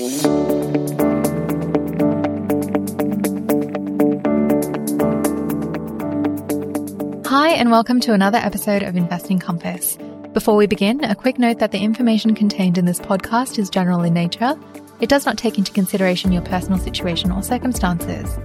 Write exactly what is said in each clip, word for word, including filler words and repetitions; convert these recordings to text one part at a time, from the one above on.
Hi, and welcome to another episode of Investing Compass. Before we begin, a quick note that the information contained in this podcast is general in nature. It does not take into consideration your personal situation or circumstances.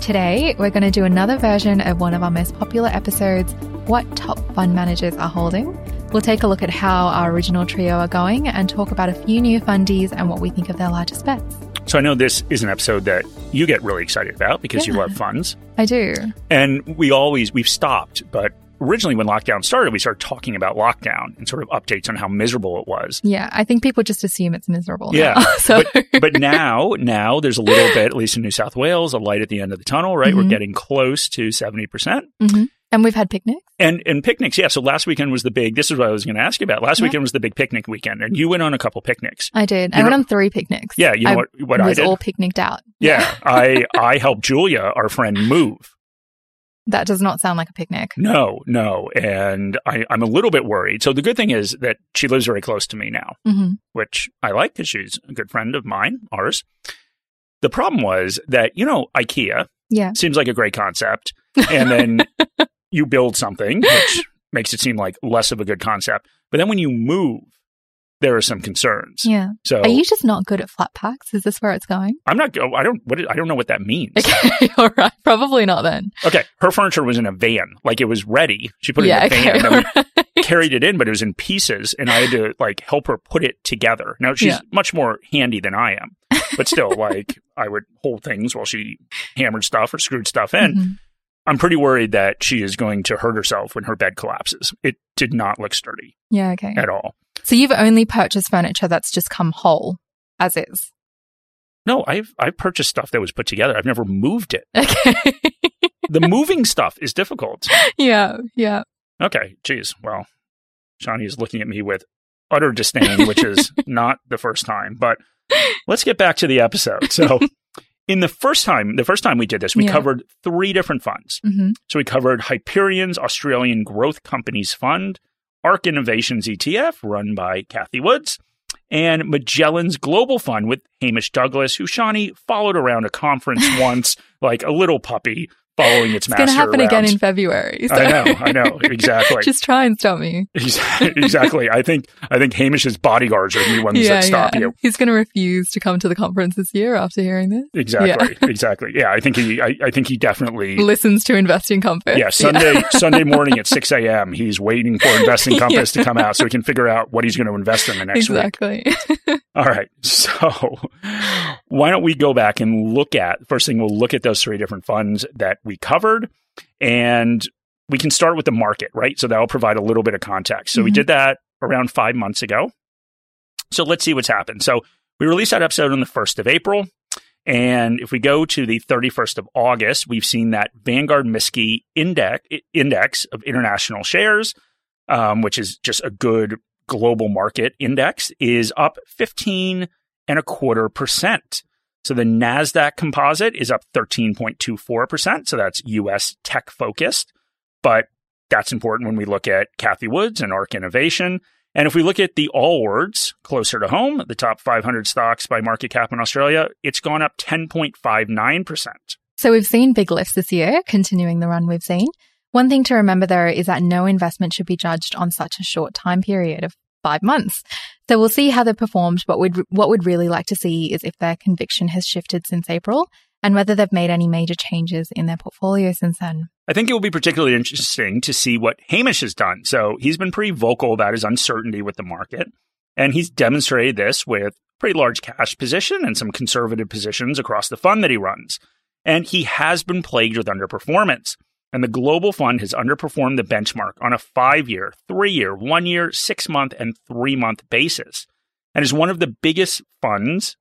Today, we're going to do another version of one of our most popular episodes, What Top Fund Managers Are Holding. We'll take a look at how our original trio are going and talk about a few new fundies and what we think of their largest bets. So I know this is an episode that you get really excited about because yeah, you love funds. I do. And we always, we've stopped, but originally when lockdown started, we started talking about lockdown and sort of updates on how miserable it was. Yeah, I think people just assume it's miserable yeah. now. So. But, but now, now there's a little bit, at least in New South Wales, a light at the end of the tunnel, right? Mm-hmm. We're getting close to seventy percent. Mm-hmm. And we've had picnics? And and picnics, yeah. So last weekend was the big, this is what I was going to ask you about. Last yeah. weekend was the big picnic weekend. And you went on a couple picnics. I did. You I know, went on three picnics. Yeah. You know I what, what I did? I was all picnicked out. Yeah. I, I helped Julia, our friend, move. That does not sound like a picnic. No, no. And I, I'm a little bit worried. So the good thing is that she lives very close to me now, mm-hmm. which I like because she's a good friend of mine, ours. The problem was that, you know, IKEA yeah. seems like a great concept. And then you build something, which makes it seem like less of a good concept. But then when you move, there are some concerns. Yeah. So are you just not good at flat packs? Is this where it's going? I'm not. I don't. What, I don't know what that means. Okay. All right. Probably not then. Okay. Her furniture was in a van. Like it was ready. She put it yeah, in a okay, van. Right. And carried it in, but it was in pieces, and I had to like help her put it together. Now she's yeah. much more handy than I am, but still, like I would hold things while she hammered stuff or screwed stuff in. Mm-hmm. I'm pretty worried that she is going to hurt herself when her bed collapses. It did not look sturdy. Yeah, okay. At all. So you've only purchased furniture that's just come whole as is? No, I've I've purchased stuff that was put together. I've never moved it. Okay. The moving stuff is difficult. Yeah, yeah. Okay, geez. Well, Shani is looking at me with utter disdain, which is not the first time. But let's get back to the episode. So in the first time, the first time we did this, we yeah. covered three different funds. Mm-hmm. So we covered Hyperion's Australian Growth Companies Fund, Ark Innovations E T F run by Cathie Wood, and Magellan's Global Fund with Hamish Douglass, who Shani followed around a conference once, like a little puppy following its, its master. It's going to happen around. Again in February. So. I know, I know, exactly. Just try and stop me. Exactly. I think I think Hamish's bodyguards are the ones yeah, that stop yeah. you. He's going to refuse to come to the conference this year after hearing this. Exactly, yeah. exactly. Yeah, I think he. I, I think he definitely listens to Investing Compass. Yeah, Sunday yeah. Sunday morning at six a.m. he's waiting for Investing Compass yeah. to come out so he can figure out what he's going to invest in the next exactly. week. Exactly. All right. So why don't we go back and look at first thing? We'll look at those three different funds that we covered, and we can start with the market, right? So that'll provide a little bit of context. So mm-hmm. we did that around five months ago. So let's see what's happened. So we released that episode on the first of April. And if we go to the thirty-first of August, we've seen that Vanguard M S C I Index, index of international shares, um, which is just a good global market index, is up fifteen and a quarter percent. So the NASDAQ composite is up thirteen point two four percent. So that's U S tech focused, but that's important when we look at Cathie Wood and Ark Innovation. And if we look at the Allwards closer to home, the top five hundred stocks by market cap in Australia, it's gone up ten point five nine percent. So we've seen big lifts this year, continuing the run we've seen. One thing to remember though is that no investment should be judged on such a short time period of five months. So we'll see how they performed, but we'd, what we'd really like to see is if their conviction has shifted since April and whether they've made any major changes in their portfolio since then. I think it will be particularly interesting to see what Hamish has done. So he's been pretty vocal about his uncertainty with the market, and he's demonstrated this with pretty large cash position and some conservative positions across the fund that he runs. And he has been plagued with underperformance. And the global fund has underperformed the benchmark on a five-year, three-year, one-year, six-month, and three-month basis, and is one of the biggest funds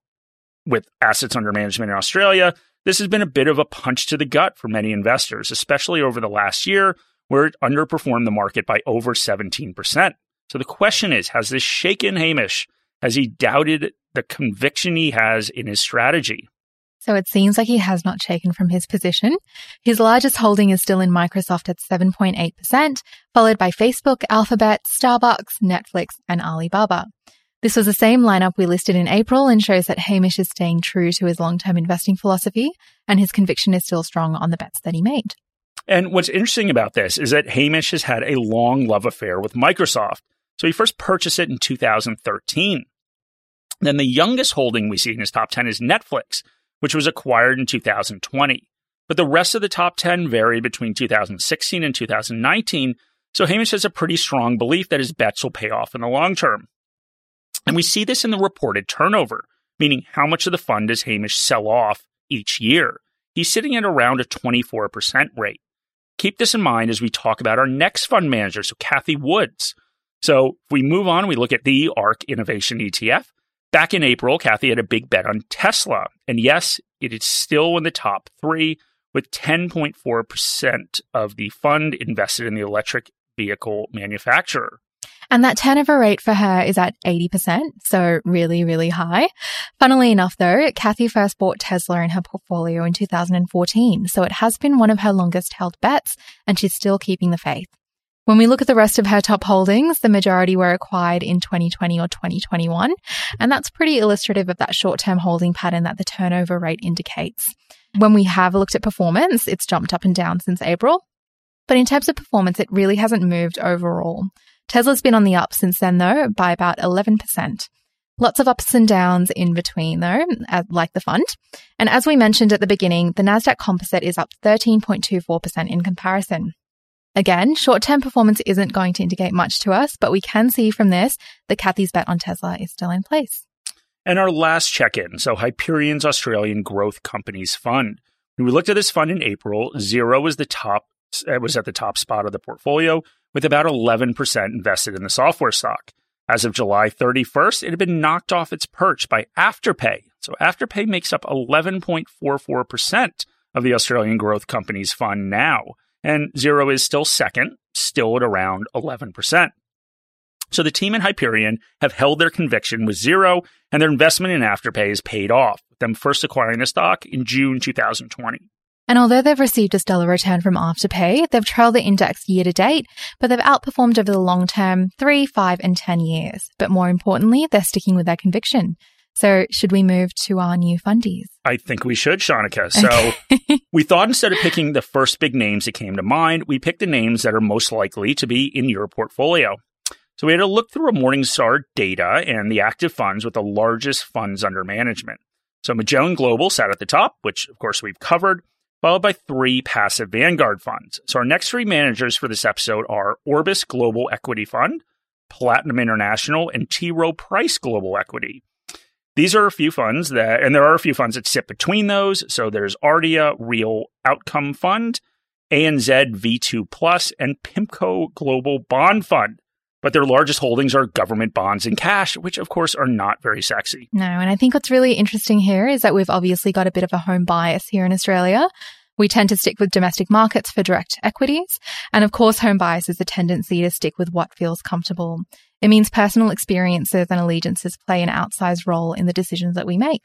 with assets under management in Australia. This has been a bit of a punch to the gut for many investors, especially over the last year, where it underperformed the market by over seventeen percent. So the question is, has this shaken Hamish? Has he doubted the conviction he has in his strategy? So it seems like he has not shaken from his position. His largest holding is still in Microsoft at seven point eight percent, followed by Facebook, Alphabet, Starbucks, Netflix, and Alibaba. This was the same lineup we listed in April and shows that Hamish is staying true to his long-term investing philosophy, and his conviction is still strong on the bets that he made. And what's interesting about this is that Hamish has had a long love affair with Microsoft. So he first purchased it in two thousand thirteen. Then the youngest holding we see in his top ten is Netflix, which was acquired in two thousand twenty. But the rest of the top ten vary between two thousand sixteen and two thousand nineteen, so Hamish has a pretty strong belief that his bets will pay off in the long term. And we see this in the reported turnover, meaning how much of the fund does Hamish sell off each year. He's sitting at around a twenty-four percent rate. Keep this in mind as we talk about our next fund manager, so Cathie Wood. So if we move on, we look at the Ark Innovation E T F. Back in April, Cathie had a big bet on Tesla. And yes, it is still in the top three with ten point four percent of the fund invested in the electric vehicle manufacturer. And that turnover rate for her is at eighty percent, so really, really high. Funnily enough, though, Cathie first bought Tesla in her portfolio in two thousand fourteen, so it has been one of her longest-held bets, and she's still keeping the faith. When we look at the rest of her top holdings, the majority were acquired in twenty twenty or twenty twenty-one, and that's pretty illustrative of that short-term holding pattern that the turnover rate indicates. When we have looked at performance, it's jumped up and down since April, but in terms of performance, it really hasn't moved overall. Tesla's been on the up since then, though, by about eleven percent. Lots of ups and downs in between, though, like the fund. And as we mentioned at the beginning, the NASDAQ composite is up thirteen point two four percent in comparison. Again, short-term performance isn't going to indicate much to us, but we can see from this that Cathie's bet on Tesla is still in place. And our last check-in, so Hyperion's Australian Growth Companies Fund. When we looked at this fund in April, Xero was the top, was at the top spot of the portfolio with about eleven percent invested in the software stock. As of July thirty-first, it had been knocked off its perch by Afterpay. So Afterpay makes up eleven point four four percent of the Australian Growth Companies Fund now. And Xero is still second, still at around eleven percent. So the team in Hyperion have held their conviction with Xero, and their investment in Afterpay is paid off, with them first acquiring the stock in June two thousand twenty. And although they've received a stellar return from Afterpay, they've trailed the index year to date, but they've outperformed over the long term three, five, and ten years. But more importantly, they're sticking with their conviction. So should we move to our new fundies? I think we should, Shanika. So we thought instead of picking the first big names that came to mind, we picked the names that are most likely to be in your portfolio. So we had to look through a Morningstar data and the active funds with the largest funds under management. So Magellan Global sat at the top, which of course we've covered, followed by three passive Vanguard funds. So our next three managers for this episode are Orbis Global Equity Fund, Platinum International, and T. Rowe Price Global Equity. These are a few funds that, and there are a few funds that sit between those. So there's Ardea Real Outcome Fund, A N Z V two Plus, and PIMCO Global Bond Fund. But their largest holdings are government bonds and cash, which of course are not very sexy. No, and I think what's really interesting here is that we've obviously got a bit of a home bias here in Australia. We tend to stick with domestic markets for direct equities. And of course, home bias is a tendency to stick with what feels comfortable. It means personal experiences and allegiances play an outsized role in the decisions that we make.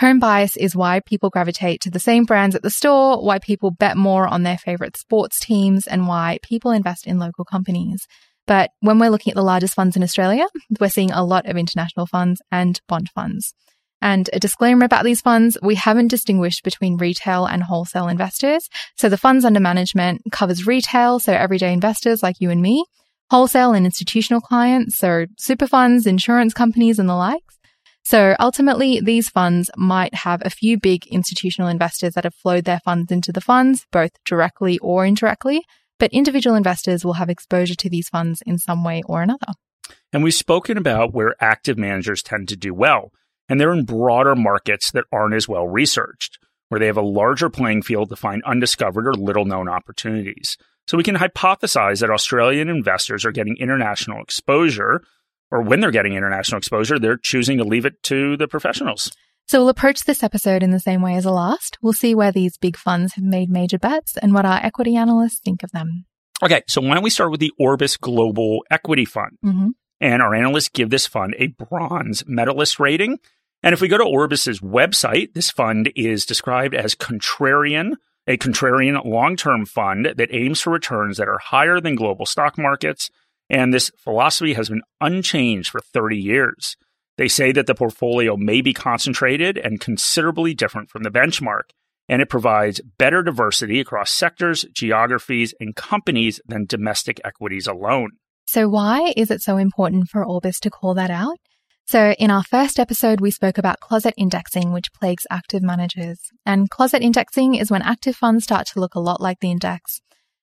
Home bias is why people gravitate to the same brands at the store, why people bet more on their favorite sports teams, and why people invest in local companies. But when we're looking at the largest funds in Australia, we're seeing a lot of international funds and bond funds. And a disclaimer about these funds, we haven't distinguished between retail and wholesale investors. So the funds under management covers retail, so everyday investors like you and me, wholesale and institutional clients, so super funds, insurance companies and the likes. So ultimately, these funds might have a few big institutional investors that have flowed their funds into the funds, both directly or indirectly, but individual investors will have exposure to these funds in some way or another. And we've spoken about where active managers tend to do well, and they're in broader markets that aren't as well researched, where they have a larger playing field to find undiscovered or little-known opportunities. So we can hypothesize that Australian investors are getting international exposure, or when they're getting international exposure, they're choosing to leave it to the professionals. So we'll approach this episode in the same way as the last. We'll see where these big funds have made major bets and what our equity analysts think of them. Okay, so why don't we start with the Orbis Global Equity Fund? Mm-hmm. And our analysts give this fund a bronze medalist rating. And if we go to Orbis's website, this fund is described as contrarian, a contrarian long-term fund that aims for returns that are higher than global stock markets And this philosophy has been unchanged for thirty years. They say that the portfolio may be concentrated and considerably different from the benchmark, and it provides better diversity across sectors, geographies, and companies than domestic equities alone. So why is it so important for Orbis to call that out? So in our first episode, we spoke about closet indexing, which plagues active managers. And closet indexing is when active funds start to look a lot like the index.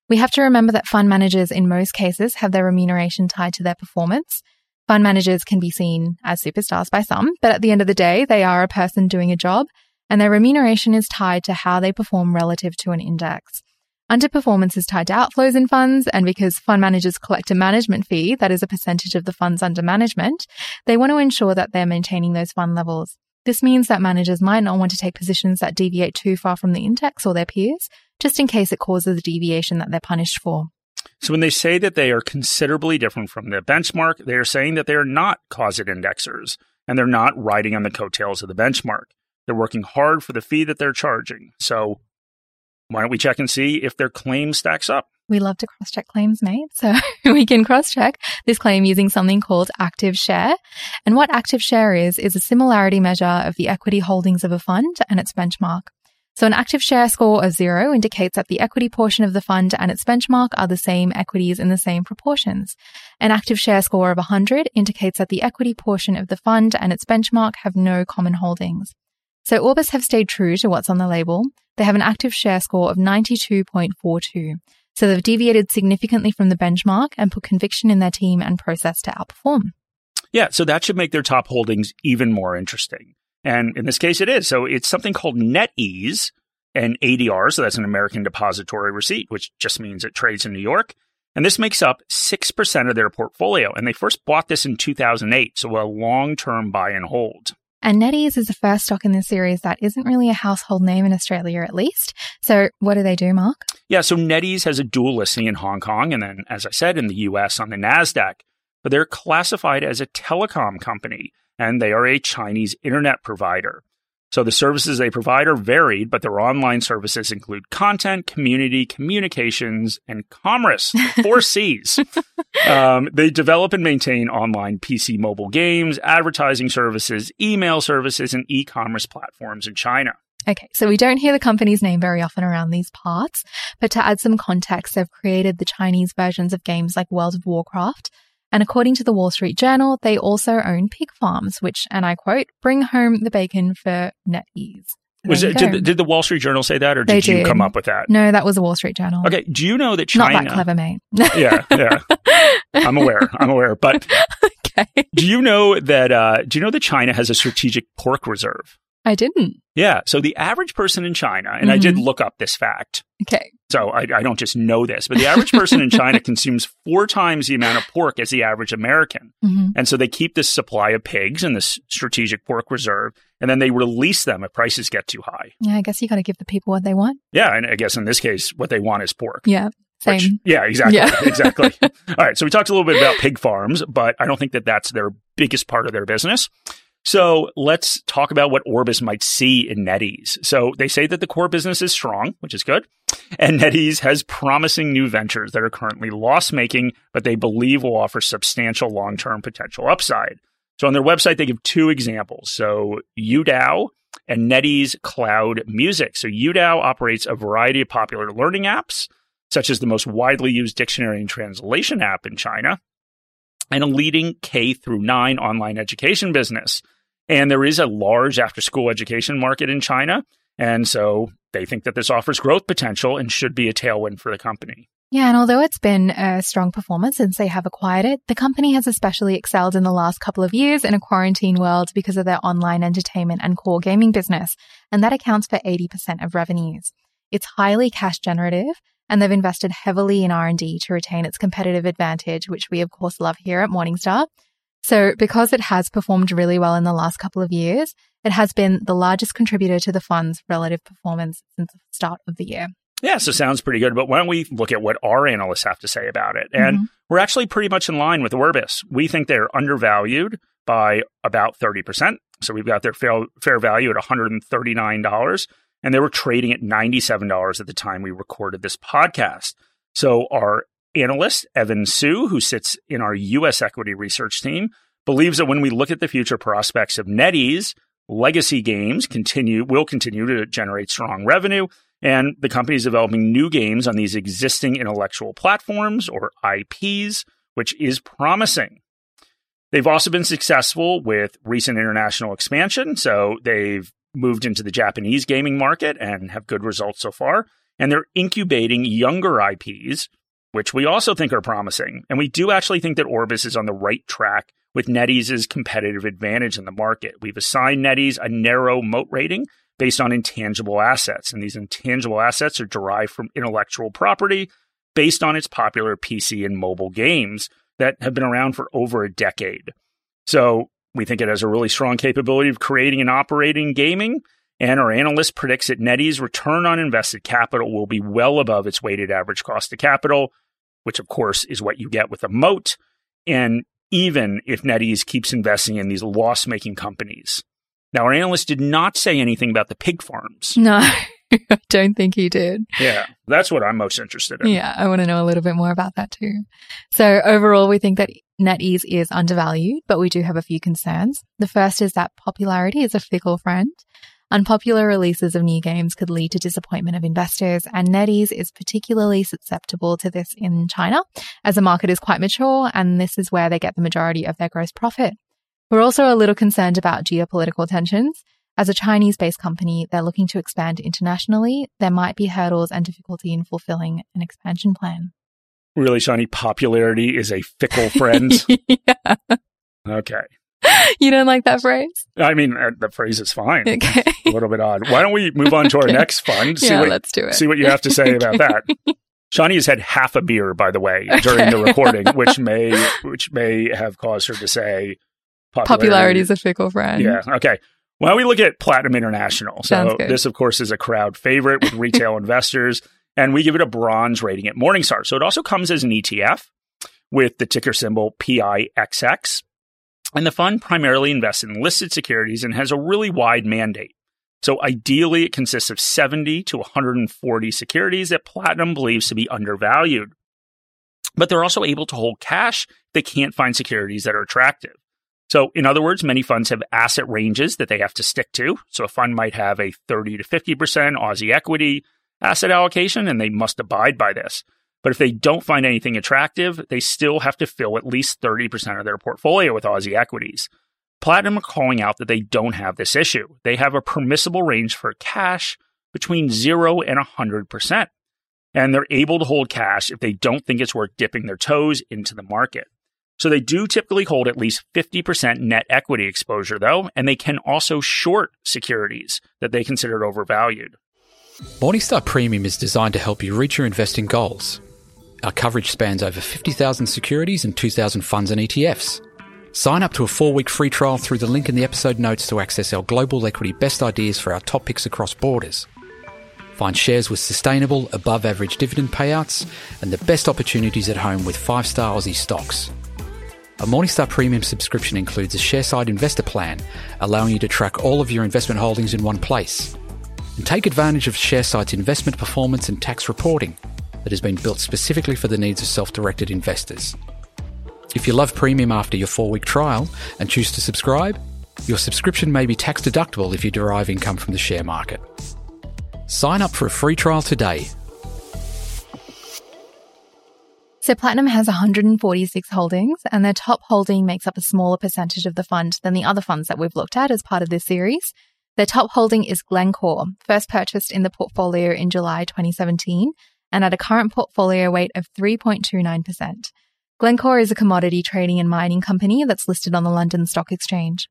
We have to remember that fund managers in most cases have their remuneration tied to their performance. Fund managers can be seen as superstars by some, but at the end of the day, they are a person doing a job, and their remuneration is tied to how they perform relative to an index. Underperformance is tied to outflows in funds, and because fund managers collect a management fee, that is a percentage of the funds under management, they want to ensure that they're maintaining those fund levels. This means that managers might not want to take positions that deviate too far from the index or their peers, just in case it causes a deviation that they're punished for. So when they say that they are considerably different from the benchmark, they are saying that they are not closet indexers, and they're not riding on the coattails of the benchmark. They're working hard for the fee that they're charging. So why don't we check and see if their claim stacks up? We love to cross-check claims, mate. So we can cross-check this claim using something called active share. And what active share is, is a similarity measure of the equity holdings of a fund and its benchmark. So an active share score of zero indicates that the equity portion of the fund and its benchmark are the same equities in the same proportions. An active share score of one hundred indicates that the equity portion of the fund and its benchmark have no common holdings. So Orbis have stayed true to what's on the label. They have an active share score of ninety-two point four two. So they've deviated significantly from the benchmark and put conviction in their team and process to outperform. Yeah, so that should make their top holdings even more interesting. And in this case, it is. So it's something called NetEase, an A D R. So that's an American Depository Receipt, which just means it trades in New York. And this makes up six percent of their portfolio. And they first bought this in two thousand eight. So a long-term buy and hold. And NetEase is the first stock in this series that isn't really a household name in Australia, at least. So what do they do, Mark? Yeah, so NetEase has a dual listing in Hong Kong and then, as I said, in the U S on the NASDAQ. But they're classified as a telecom company, and they are a Chinese internet provider. So the services they provide are varied, but their online services include content, community, communications, and commerce, four C's. Um, they develop and maintain online P C mobile games, advertising services, email services, and e-commerce platforms in China. Okay, so we don't hear the company's name very often around these parts, but to add some context, they've created the Chinese versions of games like World of Warcraft. And according to the Wall Street Journal, they also own pig farms, which, and I quote, bring home the bacon for NetEase. Was it, did, the, did the Wall Street Journal say that, or did, did you come up with that? No, that was the Wall Street Journal. Okay. Do you know that China... Not that clever, mate. yeah, yeah. I'm aware. I'm aware. But okay. do you know that? Uh, do you know that China has a strategic pork reserve? I didn't. Yeah. So the average person in China, and mm-hmm. I did look up this fact. Okay. So I, I don't just know this, but the average person in China consumes four times the amount of pork as the average American. Mm-hmm. And so they keep this supply of pigs in this strategic pork reserve, and then they release them if prices get too high. Yeah. I guess you got to give the people what they want. Yeah. And I guess in this case, what they want is pork. Yeah. Same. Which, yeah, exactly. Yeah. exactly. All right. So we talked a little bit about pig farms, but I don't think that that's their biggest part of their business. So let's talk about what Orbis might see in NetEase. So they say that the core business is strong, which is good, and NetEase has promising new ventures that are currently loss-making, but they believe will offer substantial long-term potential upside. So on their website, they give two examples. So Youdao and NetEase Cloud Music. So Youdao operates a variety of popular learning apps, such as the most widely used dictionary and translation app in China, and a leading K through nine online education business. And there is a large after-school education market in China. And so they think that this offers growth potential and should be a tailwind for the company. Yeah, and although it's been a strong performance since they have acquired it, the company has especially excelled in the last couple of years in a quarantine world because of their online entertainment and core gaming business. And that accounts for eighty percent of revenues. It's highly cash generative, and they've invested heavily in R and D to retain its competitive advantage, which we, of course, love here at Morningstar. So because it has performed really well in the last couple of years, it has been the largest contributor to the fund's relative performance since the start of the year. Yeah, so sounds pretty good. But why don't we look at what our analysts have to say about it? And mm-hmm. we're actually pretty much in line with Orbis. We think they're undervalued by about thirty percent. So we've got their fair value at one hundred thirty-nine dollars. And they were trading at ninety-seven dollars at the time we recorded this podcast. So our analyst, Evan Sue, who sits in our U S equity research team, believes that when we look at the future prospects of NetEase, legacy games continue will continue to generate strong revenue, and the company is developing new games on these existing intellectual platforms, or I Ps, which is promising. They've also been successful with recent international expansion, so they've moved into the Japanese gaming market and have good results so far, and they're incubating younger I Ps, which we also think are promising. And we do actually think that Orbis is on the right track with NetEase's competitive advantage in the market. We've assigned NetEase a narrow moat rating based on intangible assets, and these intangible assets are derived from intellectual property based on its popular P C and mobile games that have been around for over a decade. So we think it has a really strong capability of creating and operating gaming, and our analyst predicts that NetEase return on invested capital will be well above its weighted average cost of capital, which of course is what you get with a moat, and even if NetEase keeps investing in these loss-making companies. Now, our analyst did not say anything about the pig farms. No, I don't think he did. Yeah, that's what I'm most interested in. Yeah, I want to know a little bit more about that too. So overall, we think that NetEase is undervalued, but we do have a few concerns. The first is that popularity is a fickle friend. Unpopular releases of new games could lead to disappointment of investors, and NetEase is particularly susceptible to this in China, as the market is quite mature and this is where they get the majority of their gross profit. We're also a little concerned about geopolitical tensions. As a Chinese-based company, they're looking to expand internationally. There might be hurdles and difficulty in fulfilling an expansion plan. Really, Shani, popularity is a fickle friend? Yeah. Okay. You don't like that phrase? I mean, uh, the phrase is fine. Okay. It's a little bit odd. Why don't we move on to our okay. next fund? See yeah, what, let's do it. See what you have to say okay. about that. Shani has had half a beer, by the way, okay. during the recording, which may which may have caused her to say popularity. Popularity is a fickle friend. Yeah. Okay. Well, we look at Platinum International. So this, of course, is a crowd favorite with retail investors, and we give it a bronze rating at Morningstar. So it also comes as an E T F with the ticker symbol P I X X. And the fund primarily invests in listed securities and has a really wide mandate. So ideally, it consists of seventy to one hundred forty securities that Platinum believes to be undervalued. But they're also able to hold cash if they can't find securities that are attractive. So in other words, many funds have asset ranges that they have to stick to. So a fund might have a thirty to fifty percent Aussie equity asset allocation, and they must abide by this. But if they don't find anything attractive, they still have to fill at least thirty percent of their portfolio with Aussie equities. Platinum are calling out that they don't have this issue. They have a permissible range for cash between zero and one hundred percent. And they're able to hold cash if they don't think it's worth dipping their toes into the market. So they do typically hold at least fifty percent net equity exposure, though, and they can also short securities that they consider overvalued. Morningstar Premium is designed to help you reach your investing goals. Our coverage spans over fifty thousand securities and two thousand funds and E T Fs. Sign up to a four-week free trial through the link in the episode notes to access our global equity best ideas for our top picks across borders. Find shares with sustainable, above-average dividend payouts and the best opportunities at home with five-star Aussie stocks. A Morningstar Premium subscription includes a ShareSite investor plan, allowing you to track all of your investment holdings in one place. And take advantage of ShareSite's investment performance and tax reporting that has been built specifically for the needs of self-directed investors. If you love Premium after your four-week trial and choose to subscribe, your subscription may be tax deductible if you derive income from the share market. Sign up for a free trial today. So Platinum has one hundred forty-six holdings, and their top holding makes up a smaller percentage of the fund than the other funds that we've looked at as part of this series. Their top holding is Glencore, first purchased in the portfolio in July twenty seventeen, and at a current portfolio weight of three point two nine percent. Glencore is a commodity trading and mining company that's listed on the London Stock Exchange.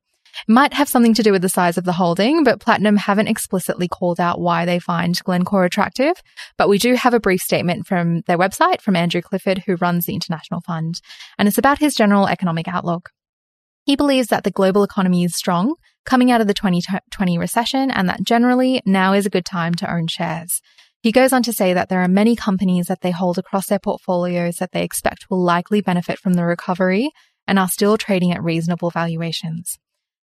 It might have something to do with the size of the holding, but Platinum haven't explicitly called out why they find Glencore attractive, but we do have a brief statement from their website from Andrew Clifford, who runs the International Fund, and it's about his general economic outlook. He believes that the global economy is strong, coming out of the twenty twenty recession, and that generally now is a good time to own shares. He goes on to say that there are many companies that they hold across their portfolios that they expect will likely benefit from the recovery and are still trading at reasonable valuations.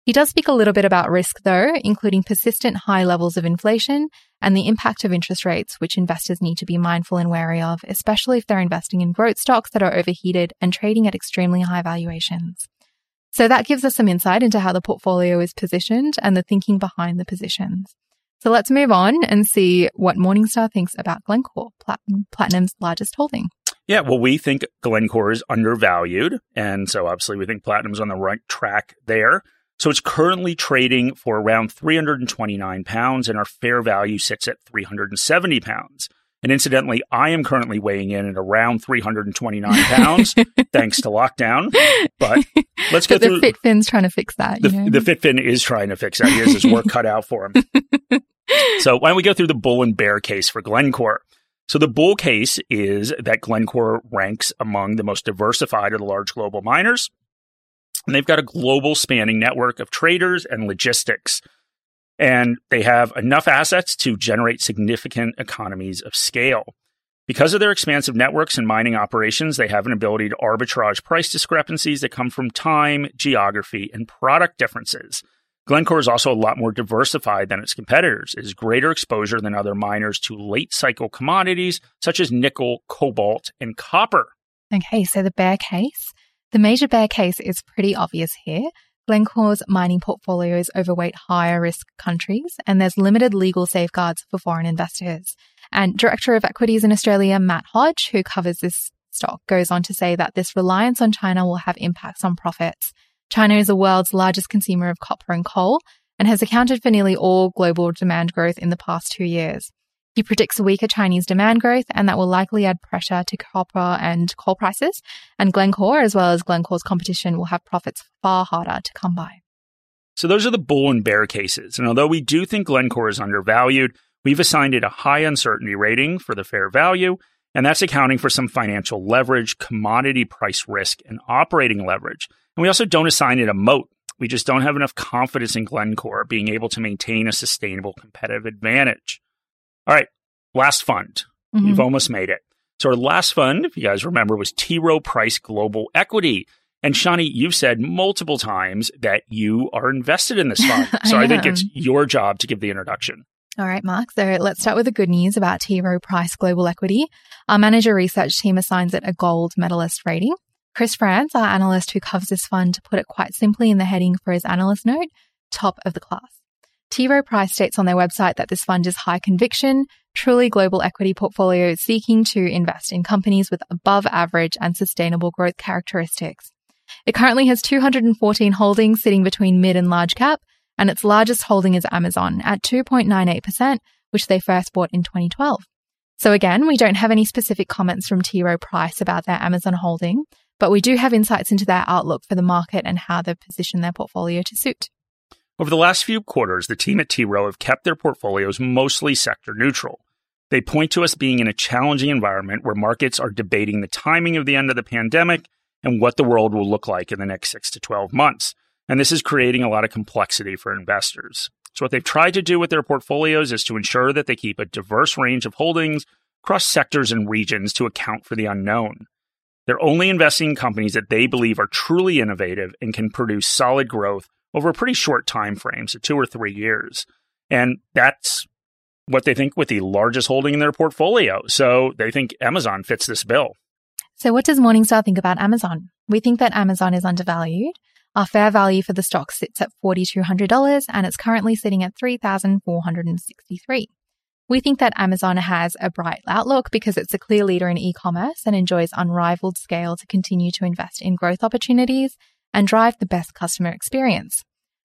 He does speak a little bit about risk, though, including persistent high levels of inflation and the impact of interest rates, which investors need to be mindful and wary of, especially if they're investing in growth stocks that are overheated and trading at extremely high valuations. So that gives us some insight into how the portfolio is positioned and the thinking behind the positions. So let's move on and see what Morningstar thinks about Glencore, Plat- Platinum's largest holding. Yeah, well, we think Glencore is undervalued, and so obviously we think Platinum's on the right track there. So it's currently trading for around three hundred twenty-nine pounds, and our fair value sits at three hundred seventy pounds. And incidentally, I am currently weighing in at around three hundred twenty-nine pounds, thanks to lockdown. But let's get through. The FitFin's trying to fix that. The, you know? the FitFin is trying to fix that. He has his work cut out for him. So why don't we go through the bull and bear case for Glencore? So the bull case is that Glencore ranks among the most diversified of the large global miners. And they've got a global spanning network of traders and logistics. And they have enough assets to generate significant economies of scale. Because of their expansive networks and mining operations, they have an ability to arbitrage price discrepancies that come from time, geography, and product differences. Glencore is also a lot more diversified than its competitors. It has greater exposure than other miners to late-cycle commodities such as nickel, cobalt, and copper. Okay, so the bear case. The major bear case is pretty obvious here. Glencore's mining portfolio is overweight higher-risk countries, and there's limited legal safeguards for foreign investors. And Director of Equities in Australia, Matt Hodge, who covers this stock, goes on to say that this reliance on China will have impacts on profits. China is the world's largest consumer of copper and coal and has accounted for nearly all global demand growth in the past two years. He predicts weaker Chinese demand growth, and that will likely add pressure to copper and coal prices. And Glencore, as well as Glencore's competition, will have profits far harder to come by. So those are the bull and bear cases. And although we do think Glencore is undervalued, we've assigned it a high uncertainty rating for the fair value, and that's accounting for some financial leverage, commodity price risk, and operating leverage. And we also don't assign it a moat. We just don't have enough confidence in Glencore being able to maintain a sustainable competitive advantage. All right, last fund. Mm-hmm. We've almost made it. So our last fund, if you guys remember, was T. Rowe Price Global Equity. And Shani, you've said multiple times that you are invested in this fund. So I, I think it's your job to give the introduction. All right, Mark. So let's start with the good news about T. Rowe Price Global Equity. Our manager research team assigns it a gold medalist rating. Chris France, our analyst who covers this fund, put it quite simply in the heading for his analyst note, top of the class. T. Rowe Price states on their website that this fund is high conviction, truly global equity portfolio seeking to invest in companies with above average and sustainable growth characteristics. It currently has two hundred fourteen holdings sitting between mid and large cap, and its largest holding is Amazon at two point nine eight percent, which they first bought in twenty twelve. So again, we don't have any specific comments from T. Rowe Price about their Amazon holding, but we do have insights into their outlook for the market and how they've positioned their portfolio to suit. Over the last few quarters, the team at T. Rowe have kept their portfolios mostly sector neutral. They point to us being in a challenging environment where markets are debating the timing of the end of the pandemic and what the world will look like in the next six to twelve months. And this is creating a lot of complexity for investors. So what they've tried to do with their portfolios is to ensure that they keep a diverse range of holdings across sectors and regions to account for the unknown. They're only investing in companies that they believe are truly innovative and can produce solid growth over a pretty short time frame, so two or three years. And that's what they think with the largest holding in their portfolio. So they think Amazon fits this bill. So what does Morningstar think about Amazon? We think that Amazon is undervalued. Our fair value for the stock sits at four thousand two hundred dollars and it's currently sitting at three thousand four hundred sixty-three dollars. We think that Amazon has a bright outlook because it's a clear leader in e-commerce and enjoys unrivaled scale to continue to invest in growth opportunities and drive the best customer experience.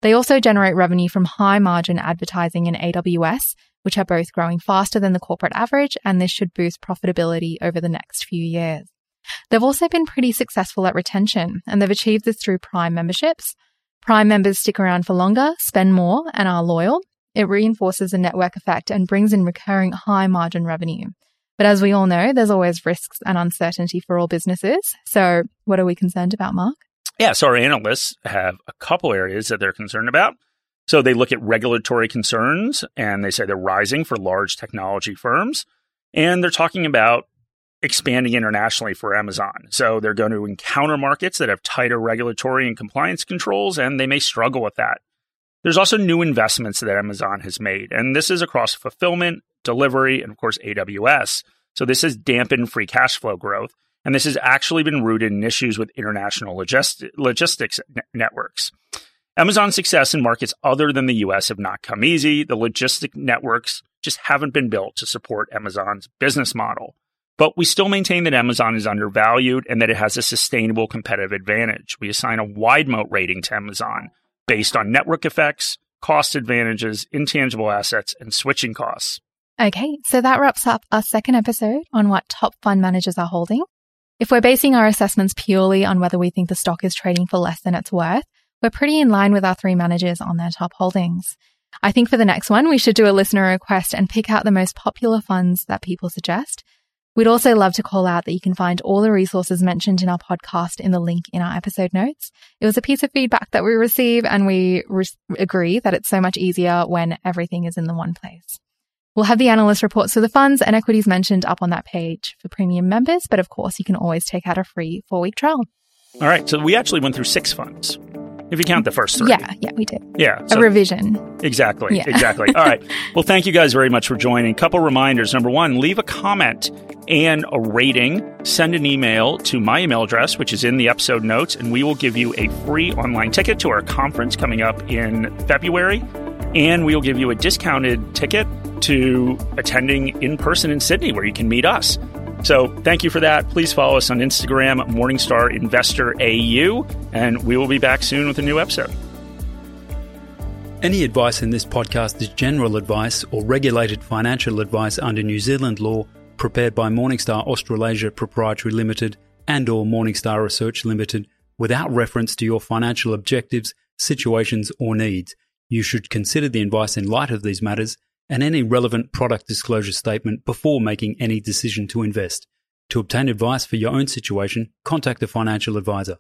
They also generate revenue from high-margin advertising in A W S, which are both growing faster than the corporate average, and this should boost profitability over the next few years. They've also been pretty successful at retention, and they've achieved this through Prime memberships. Prime members stick around for longer, spend more, and are loyal. It reinforces a network effect and brings in recurring high-margin revenue. But as we all know, there's always risks and uncertainty for all businesses. So what are we concerned about, Mark? Yeah, so our analysts have a couple areas that they're concerned about. So they look at regulatory concerns, and they say they're rising for large technology firms. And they're talking about expanding internationally for Amazon. So they're going to encounter markets that have tighter regulatory and compliance controls, and they may struggle with that. There's also new investments that Amazon has made, and this is across fulfillment, delivery, and of course, A W S. So this has dampened free cash flow growth, and this has actually been rooted in issues with international logist- logistics ne- networks. Amazon's success in markets other than the U S have not come easy. The logistic networks just haven't been built to support Amazon's business model. But we still maintain that Amazon is undervalued and that it has a sustainable competitive advantage. We assign a wide moat rating to Amazon based on network effects, cost advantages, intangible assets, and switching costs. Okay, so that wraps up our second episode on what top fund managers are holding. If we're basing our assessments purely on whether we think the stock is trading for less than it's worth, we're pretty in line with our three managers on their top holdings. I think for the next one, we should do a listener request and pick out the most popular funds that people suggest. We'd also love to call out that you can find all the resources mentioned in our podcast in the link in our episode notes. It was a piece of feedback that we receive, and we re- agree that it's so much easier when everything is in the one place. We'll have the analyst reports for the funds and equities mentioned up on that page for premium members, but of course, you can always take out a free four-week trial. All right, so we actually went through six funds. If you count the first three. Yeah, yeah, we did. Yeah. So, a revision. Exactly, yeah. exactly. All right. Well, thank you guys very much for joining. Couple reminders. Number one, leave a comment and a rating. Send an email to my email address, which is in the episode notes, and we will give you a free online ticket to our conference coming up in February. And we will give you a discounted ticket to attending in person in Sydney where you can meet us. So thank you for that. Please follow us on Instagram, Morningstar Investor A U, and we will be back soon with a new episode. Any advice in this podcast is general advice or regulated financial advice under New Zealand law prepared by Morningstar Australasia Proprietary Limited and or Morningstar Research Limited without reference to your financial objectives, situations or needs. You should consider the advice in light of these matters and any relevant product disclosure statement before making any decision to invest. To obtain advice for your own situation, contact a financial advisor.